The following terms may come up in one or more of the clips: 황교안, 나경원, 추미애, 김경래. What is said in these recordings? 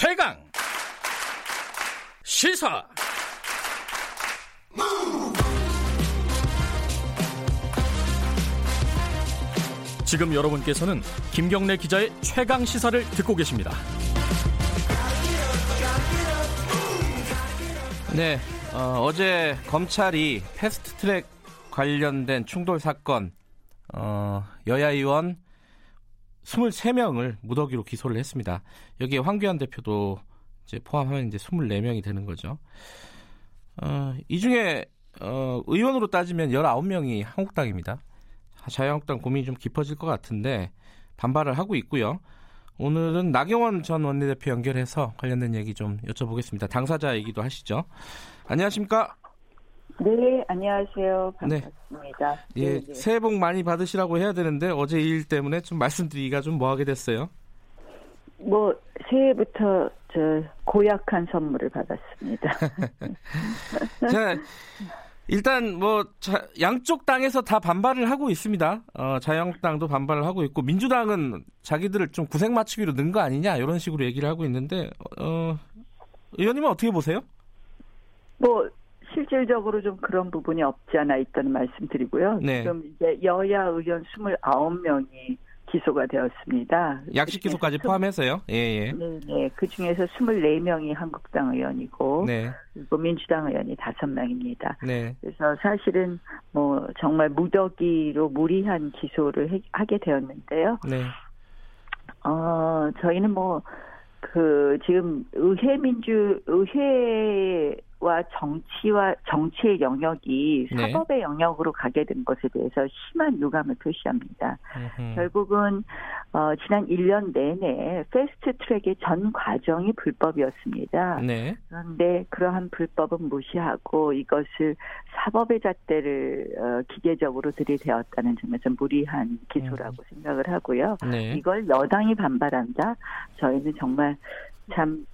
최강 시사. 지금 여러분께서는 김경래 기자의 최강 시사를 듣고 계십니다. 네, 어제 검찰이 패스트트랙 관련된 충돌 사건 여야 의원 23명을 무더기로 기소를 했습니다. 여기에 황교안 대표도 이제 포함하면 이제 24명이 되는 거죠. 이 중에 의원으로 따지면 19명이 한국당입니다. 자유한국당 고민이 좀 깊어질 것 같은데 반발을 하고 있고요. 오늘은 나경원 전 원내대표 연결해서 관련된 얘기 좀 여쭤보겠습니다. 당사자 얘기도 하시죠. 안녕하십니까? 네, 안녕하세요. 반갑습니다. 네. 예, 네. 새해 복 많이 받으시라고 해야 되는데 어제 일 때문에 좀 말씀드리기가 좀 뭐하게 됐어요? 새해부터 저 고약한 선물을 받았습니다. 자, 일단 양쪽 당에서 다 반발을 하고 있습니다. 자유한국당도 반발을 하고 있고 민주당은 자기들을 좀 구색 맞추기로 는 거 아니냐 이런 식으로 얘기를 하고 있는데 의원님은 어떻게 보세요? 실질적으로 좀 그런 부분이 없지 않아 있다는 말씀드리고요. 네. 지금 이제 여야 의원 29명이 기소가 되었습니다. 약식 기소까지 포함해서요? 예. 네. 그 중에서 24명이 한국당 의원이고, 네. 그리고 민주당 의원이 5명입니다. 네. 그래서 사실은 정말 무더기로 무리한 기소를 하게 되었는데요. 네. 저희는 지금 의회와 정치의 영역이 사법의 영역으로 가게 된 것에 대해서 심한 유감을 표시합니다. 결국은 지난 1년 내내 패스트트랙의 전 과정이 불법이었습니다. 네. 그런데 그러한 불법은 무시하고 이것을 사법의 잣대를 기계적으로 들이대었다는 점에서 무리한 기소라고 생각을 하고요. 네. 이걸 여당이 반발한다? 저희는 정말 참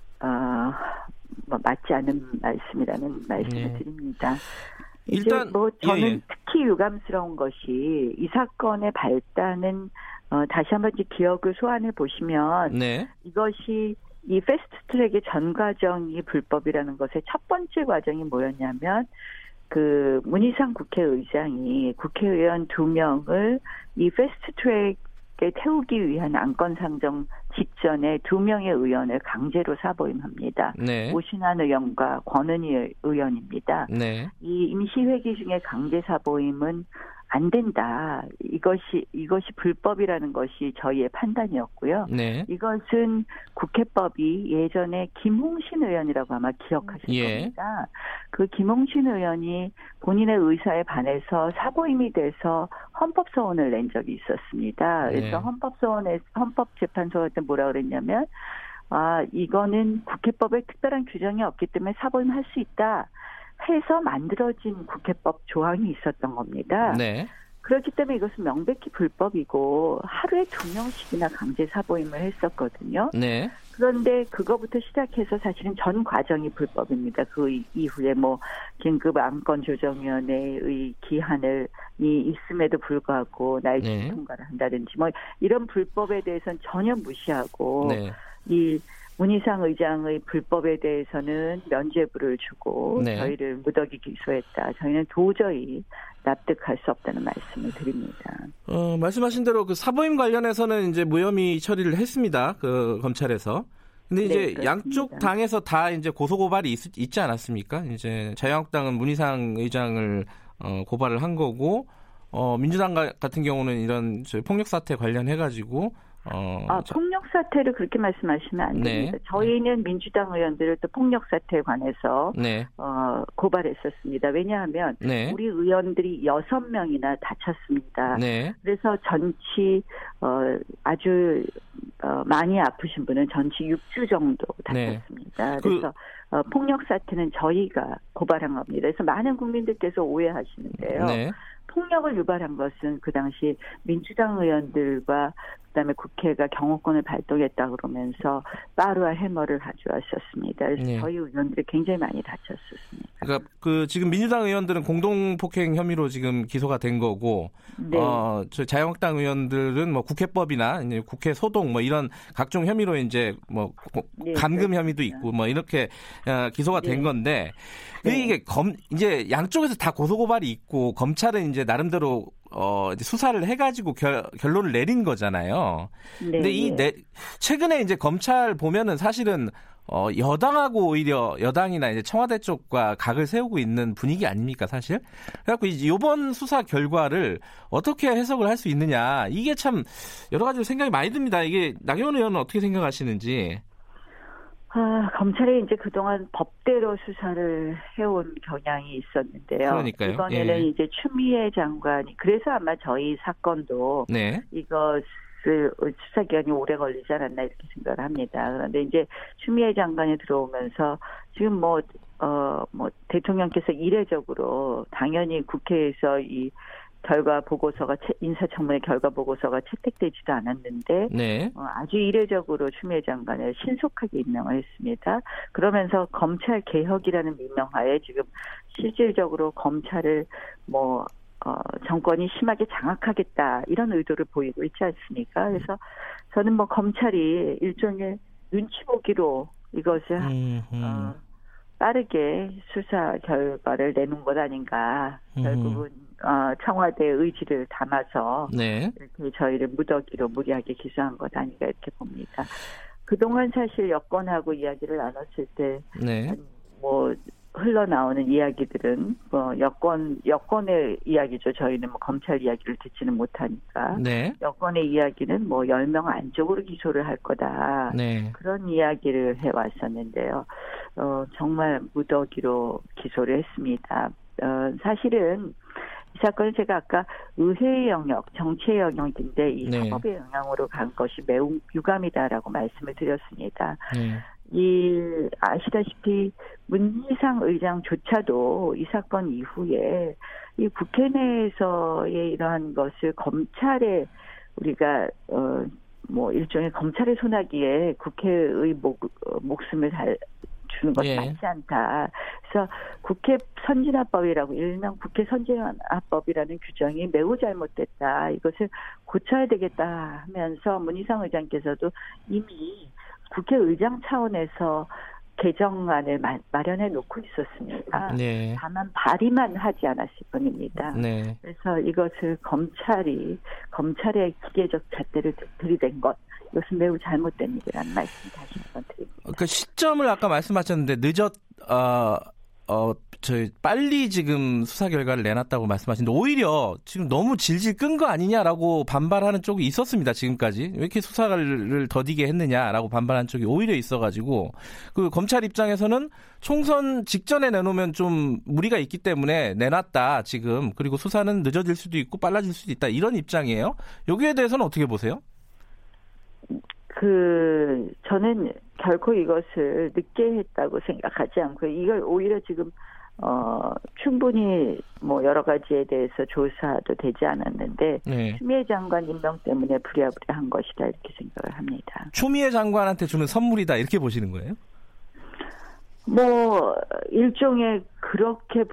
맞지 않은 말씀이라는 말씀을 드립니다. 일단 저는 특히 유감스러운 것이 이 사건의 발단은 다시 한번 기억을 소환해 보시면 이것이 이 패스트트랙의 전 과정이 불법이라는 것의 첫 번째 과정이 뭐였냐면 그 문희상 국회의장이 국회의원 2명을 이 패스트트랙 태우기 위한 안건 상정 직전에 2명의 의원을 강제로 사보임합니다. 네. 오신환 의원과 권은희 의원입니다. 네. 이 임시회기 중에 강제 사보임은 안 된다. 이것이 불법이라는 것이 저희의 판단이었고요. 네. 이것은 국회법이 예전에 김홍신 의원이라고 아마 기억하실 겁니다. 그 김홍신 의원이 본인의 의사에 반해서 사보임이 돼서 헌법소원을 낸 적이 있었습니다. 그래서 헌법재판소가 그때 뭐라 그랬냐면 이거는 국회법에 특별한 규정이 없기 때문에 사보임할 수 있다. 해서 만들어진 국회법 조항이 있었던 겁니다. 네. 그렇기 때문에 이것은 명백히 불법이고 하루에 2명씩이나 강제 사보임을 했었거든요. 네. 그런데 그거부터 시작해서 사실은 전 과정이 불법입니다. 그 이후에 긴급 안건조정위원회의 기한을 있음에도 불구하고 날짜 통과를 한다든지 이런 불법에 대해서는 전혀 무시하고 이 문희상 의장의 불법에 대해서는 면죄부를 주고 저희를 무더기 기소했다. 저희는 도저히 납득할 수 없다는 말씀을 드립니다. 말씀하신 대로 그 사보임 관련해서는 이제 무혐의 처리를 했습니다. 그 검찰에서. 근데 이제 그렇습니다. 양쪽 당에서 다 이제 고소 고발이 있지 않았습니까? 이제 자유한국당은 문희상 의장을 고발을 한 거고 민주당 같은 경우는 이런 폭력 사태 관련해 가지고 폭력 사태를 그렇게 말씀하시면 안 됩니다. 저희는 민주당 의원들을 또 폭력 사태에 관해서 고발했었습니다. 왜냐하면 우리 의원들이 6명이나 다쳤습니다. 그래서 전치 아주 많이 아프신 분은 전치 6주 정도 다쳤습니다. 그래서 폭력 사태는 저희가 고발한 겁니다. 그래서 많은 국민들께서 오해하시는데요. 네. 폭력을 유발한 것은 그 당시 민주당 의원들과 그다음에 국회가 경호권을 발동했다 그러면서 빠루와 해머를 가져왔었습니다. 그래서 네. 저희 의원들이 굉장히 많이 다쳤었습니다. 그러니까 그 지금 민주당 의원들은 공동폭행 혐의로 지금 기소가 된 거고, 네. 저 자유한국당 의원들은 뭐 국회법이나 이제 국회 소동 뭐 이런 각종 혐의로 이제 뭐 감금 네, 혐의도 있고 뭐 이렇게 기소가 된 네. 건데 네. 이게 이제 양쪽에서 다 고소고발이 있고 검찰은 이제 나름대로 이제 수사를 해가지고 결론을 내린 거잖아요. 그런데 네, 최근에 이제 검찰 보면은 사실은 여당하고 오히려 여당이나 이제 청와대 쪽과 각을 세우고 있는 분위기 아닙니까 사실? 그래갖고 이번 수사 결과를 어떻게 해석을 할 수 있느냐 이게 참 여러 가지로 생각이 많이 듭니다. 이게 나경원 의원은 어떻게 생각하시는지? 검찰이 이제 그동안 법대로 수사를 해온 경향이 있었는데요. 그러니까요. 이번에는 예. 이제 추미애 장관이 그래서 아마 저희 사건도 네. 이것을 수사 기간이 오래 걸리지 않았나 이렇게 생각을 합니다. 그런데 이제 추미애 장관이 들어오면서 지금 뭐 대통령께서 이례적으로 당연히 국회에서 이 결과 보고서가 인사청문회 결과 보고서가 채택되지도 않았는데 네. 아주 이례적으로 추미애 장관을 신속하게 임명을 했습니다. 그러면서 검찰 개혁이라는 민명하에 지금 실질적으로 검찰을 정권이 심하게 장악하겠다 이런 의도를 보이고 있지 않습니까? 그래서 저는 검찰이 일종의 눈치 보기로 이것을 빠르게 수사 결과를 내는 것 아닌가. 결국은 청와대의 의지를 담아서 네. 이렇게 저희를 무더기로 무리하게 기소한 것 아닌가 이렇게 봅니다. 그동안 사실 여권하고 이야기를 나눴을 때 네. 흘러나오는 이야기들은 여권의 이야기죠. 저희는 검찰 이야기를 듣지는 못하니까 네. 여권의 이야기는 10명 안쪽으로 기소를 할 거다. 네. 그런 이야기를 해왔었는데요. 정말 무더기로 기소를 했습니다. 사실은 이 사건은 제가 아까 의회의 영역, 정치의 영역인데 이 네. 사법의 영향으로 간 것이 매우 유감이다라고 말씀을 드렸습니다. 네. 아시다시피 문희상 의장조차도 이 사건 이후에 이 국회 내에서의 이러한 것을 검찰에 우리가 일종의 검찰의 손아귀에 국회의 목숨을 주는 것이 예. 맞지 않다. 그래서 국회 선진화법이라고 일명 국회 선진화법이라는 규정이 매우 잘못됐다. 이것을 고쳐야 되겠다 하면서 문희상 의장께서도 이미 국회의장 차원에서 개정안을 마련해 놓고 있었습니다. 네. 다만 발의만 하지 않았을 뿐입니다. 네. 그래서 이것을 검찰의 기계적 잣대를 들이댄 것, 이것은 매우 잘못된 일이라는 말씀 다시 한번 드립니다. 그 시점을 아까 말씀하셨는데 빨리 지금 수사 결과를 내놨다고 말씀하시는데 오히려 지금 너무 질질 끈 거 아니냐라고 반발하는 쪽이 있었습니다. 지금까지 왜 이렇게 수사를 더디게 했느냐라고 반발하는 쪽이 오히려 있어가지고 그 검찰 입장에서는 총선 직전에 내놓으면 좀 무리가 있기 때문에 내놨다 지금 그리고 수사는 늦어질 수도 있고 빨라질 수도 있다 이런 입장이에요. 여기에 대해서는 어떻게 보세요? 저는 결코 이것을 늦게 했다고 생각하지 않고 이걸 오히려 지금 충분히 여러 가지에 대해서 조사도 되지 않았는데 네. 추미애 장관 임명 때문에 부랴부랴한 것이다 이렇게 생각을 합니다. 추미애 장관한테 주는 선물이다 이렇게 보시는 거예요? 일종의 그렇게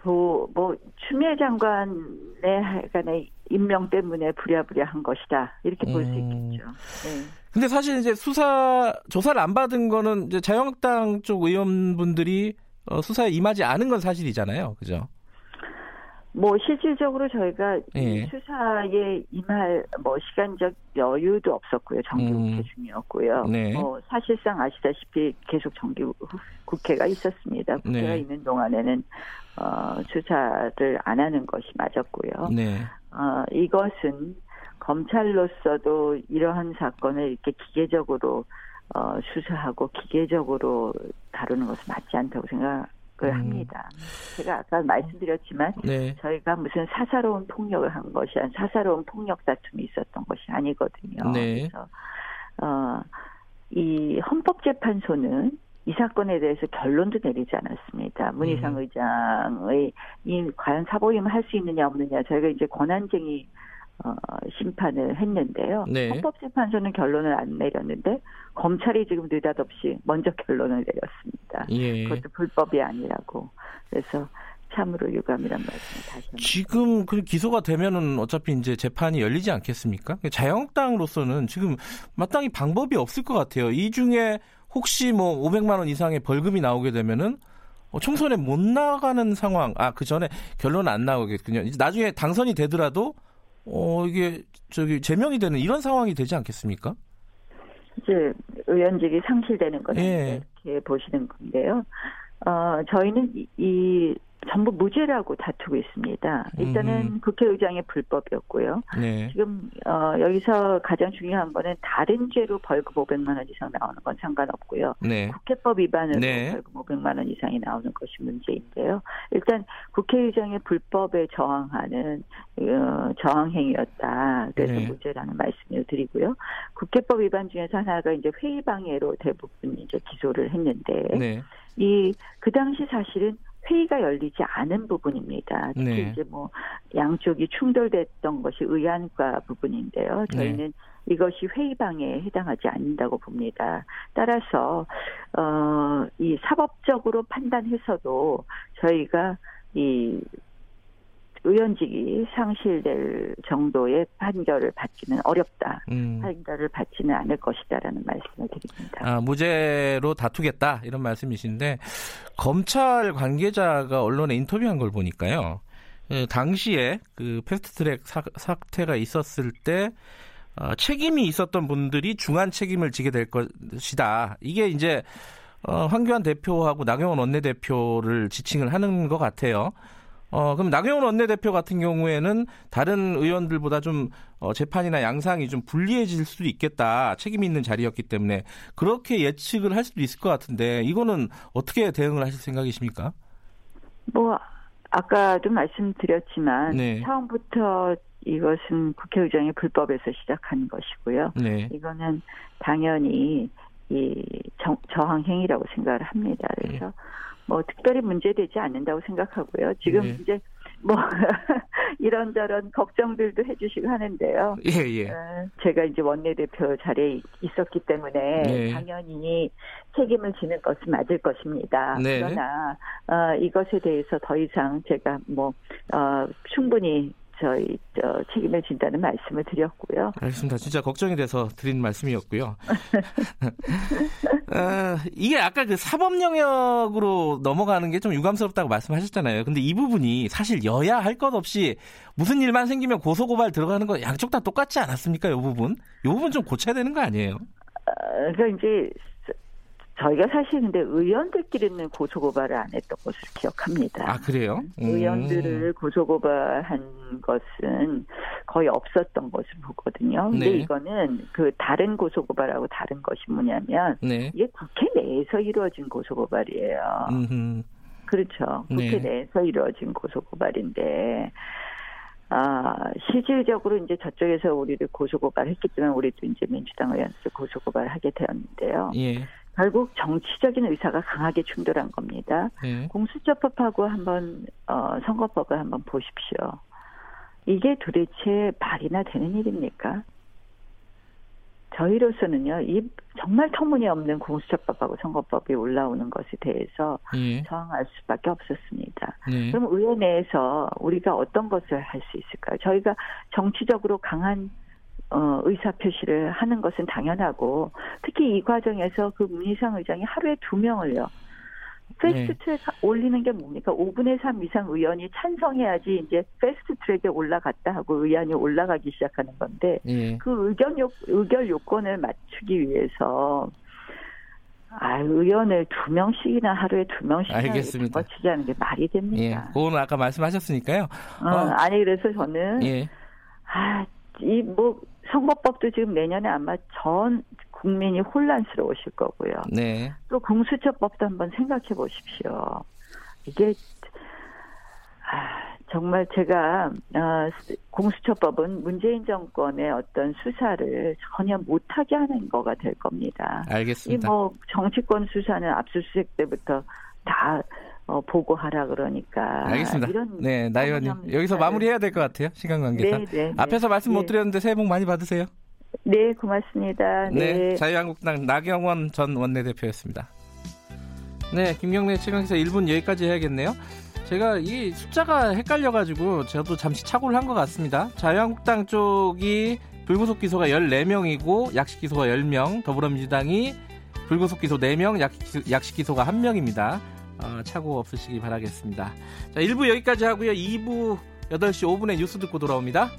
추미애 장관의 임명 때문에 부랴부랴한 것이다 이렇게 볼 수 있겠죠. 네. 근데 사실 이제 조사를 안 받은 거는 이제 자유한국당 쪽 의원분들이 수사에 임하지 않은 건 사실이잖아요. 그죠? 실질적으로 저희가 예. 수사에 임할 시간적 여유도 없었고요. 정기국회 중이었고요. 네. 사실상 아시다시피 계속 정기국회가 있었습니다. 국회가 네. 있는 동안에는 수사를 안 하는 것이 맞았고요. 네. 이것은 검찰로서도 이러한 사건을 이렇게 기계적으로 수사하고 기계적으로 다루는 것은 맞지 않다고 생각을 합니다. 제가 아까 말씀드렸지만 네. 저희가 무슨 사사로운 폭력을 한 것이 아니라 사사로운 폭력 다툼이 있었던 것이 아니거든요. 네. 그래서 이 헌법재판소는 이 사건에 대해서 결론도 내리지 않았습니다. 문희상 의장의 이 과연 사보임을 할 수 있느냐 없느냐, 저희가 이제 권한쟁의 심판을 했는데요. 네. 헌법재판소는 결론을 안 내렸는데 검찰이 지금 느닷없이 먼저 결론을 내렸습니다. 예. 그것도 불법이 아니라고. 그래서 참으로 유감이란 말씀을 다시 한번. 지금 그 기소가 되면은 어차피 이제 재판이 열리지 않겠습니까? 자유한국당으로서는 지금 마땅히 방법이 없을 것 같아요. 이 중에 혹시 뭐 500만 원 이상의 벌금이 나오게 되면은 총선에 못 나가는 상황. 아, 그 전에 결론 안 나오겠군요. 나중에 당선이 되더라도 이게 제명이 되는 이런 상황이 되지 않겠습니까? 이제 의원직이 상실되는 건 예. 이렇게 보시는 건데요. 저희는 이 전부 무죄라고 다투고 있습니다. 일단은 국회의장의 불법이었고요. 네. 지금 여기서 가장 중요한 거는 다른 죄로 벌금 500만 원 이상 나오는 건 상관없고요. 네. 국회법 위반으로 네. 벌금 500만 원 이상이 나오는 것이 문제인데요. 일단 국회의장의 불법에 저항하는 저항행위였다. 그래서 네. 무죄라는 말씀을 드리고요. 국회법 위반 중에서 하나가 이제 회의방해로 대부분 이제 기소를 했는데 네. 그 당시 사실은 회의가 열리지 않은 부분입니다. 특히 네. 이제 뭐 양쪽이 충돌됐던 것이 의안과 부분인데요. 저희는 네. 이것이 회의방해에 해당하지 않는다고 봅니다. 따라서 이 사법적으로 판단해서도 저희가 이 의원직이 상실될 정도의 판결을 받지는 어렵다. 판결을 받지는 않을 것이다라는 말씀을 드립니다. 아, 무죄로 다투겠다 이런 말씀이신데 검찰 관계자가 언론에 인터뷰한 걸 보니까요. 당시에 그 패스트트랙 사태가 있었을 때 책임이 있었던 분들이 중한 책임을 지게 될 것이다. 이게 이제 황교안 대표하고 나경원 원내대표를 지칭을 하는 것 같아요. 그럼 나경원 원내대표 같은 경우에는 다른 의원들보다 좀 재판이나 양상이 좀 불리해질 수도 있겠다. 책임이 있는 자리였기 때문에 그렇게 예측을 할 수도 있을 것 같은데 이거는 어떻게 대응을 하실 생각이십니까? 뭐 아까도 말씀드렸지만 네. 처음부터 이것은 국회의장의 불법에서 시작한 것이고요. 네. 이거는 당연히 저항 행위라고 생각을 합니다. 그래서 특별히 문제되지 않는다고 생각하고요. 지금 네. 이제 뭐 이런저런 걱정들도 해주시고 하는데요. 예. 제가 이제 원내대표 자리에 있었기 때문에 네. 당연히 책임을 지는 것은 맞을 것입니다. 네. 그러나 이것에 대해서 더 이상 제가 뭐 충분히 저희 책임을 진다는 말씀을 드렸고요. 알겠습니다. 진짜 걱정이 돼서 드린 말씀이었고요. 이게 아까 그 사법 영역으로 넘어가는 게 좀 유감스럽다고 말씀하셨잖아요. 근데 이 부분이 사실 여야 할 것 없이 무슨 일만 생기면 고소고발 들어가는 거 양쪽 다 똑같지 않았습니까? 이 부분 좀 고쳐야 되는 거 아니에요? 그러니까 이제 저희가 사실 근데 의원들끼리는 고소고발을 안 했던 것을 기억합니다. 아, 그래요? 의원들을 고소고발한 것은 거의 없었던 것을 보거든요. 근데 네. 이거는 그 다른 고소고발하고 다른 것이 뭐냐면 네. 이게 국회 내에서 이루어진 고소고발이에요. 그렇죠. 국회 네. 내에서 이루어진 고소고발인데 실질적으로 이제 저쪽에서 우리를 고소고발했기 때문에 우리도 이제 민주당 의원에서 고소고발하게 되었는데요. 예. 결국 정치적인 의사가 강하게 충돌한 겁니다. 네. 공수처법하고 한번 선거법을 한번 보십시오. 이게 도대체 말이나 되는 일입니까? 저희로서는요, 이 정말 터무니없는 공수처법하고 선거법이 올라오는 것에 대해서 네. 저항할 수밖에 없었습니다. 네. 그럼 의회 내에서 우리가 어떤 것을 할 수 있을까요? 저희가 정치적으로 강한 의사 표시를 하는 것은 당연하고 특히 이 과정에서 그 문희상 의장이 하루에 2명을요. 패스트트랙 네. 올리는 게 뭡니까? 5분의 3 이상 의원이 찬성해야지 이제 패스트트랙에 올라갔다 하고 의안이 올라가기 시작하는 건데 네. 그 의결 요건을 맞추기 위해서 의원을 2명씩이나 하루에 2명씩이나 거치게 하는 게 말이 됩니다. 예. 그건 아까 말씀하셨으니까요. 그래서 저는 예. 선거법도 지금 내년에 아마 전 국민이 혼란스러우실 거고요. 네. 또 공수처법도 한번 생각해 보십시오. 이게 정말 제가 공수처법은 문재인 정권의 어떤 수사를 전혀 못하게 하는 거가 될 겁니다. 알겠습니다. 이 뭐 정치권 수사는 압수수색 때부터 다 보고하라 그러니까. 알겠습니다. 네, 나 의원님 여기서 마무리해야 될 것 같아요. 시간 관계상. 네, 앞에서 말씀 못 드렸는데 새해 복 많이 받으세요. 네, 고맙습니다. 네, 네, 자유한국당 나경원 전 원내대표였습니다. 네, 김경래 최강기사 1분 여기까지 해야겠네요. 제가 이 숫자가 헷갈려가지고 저도 잠시 착오를 한 것 같습니다. 자유한국당 쪽이 불구속 기소가 14명이고 약식 기소가 10명, 더불어민주당이 불구속 기소 4명, 약식 기소가 1명입니다. 착오 없으시기 바라겠습니다. 자, 1부 여기까지 하고요. 2부 8시 5분에 뉴스 듣고 돌아옵니다.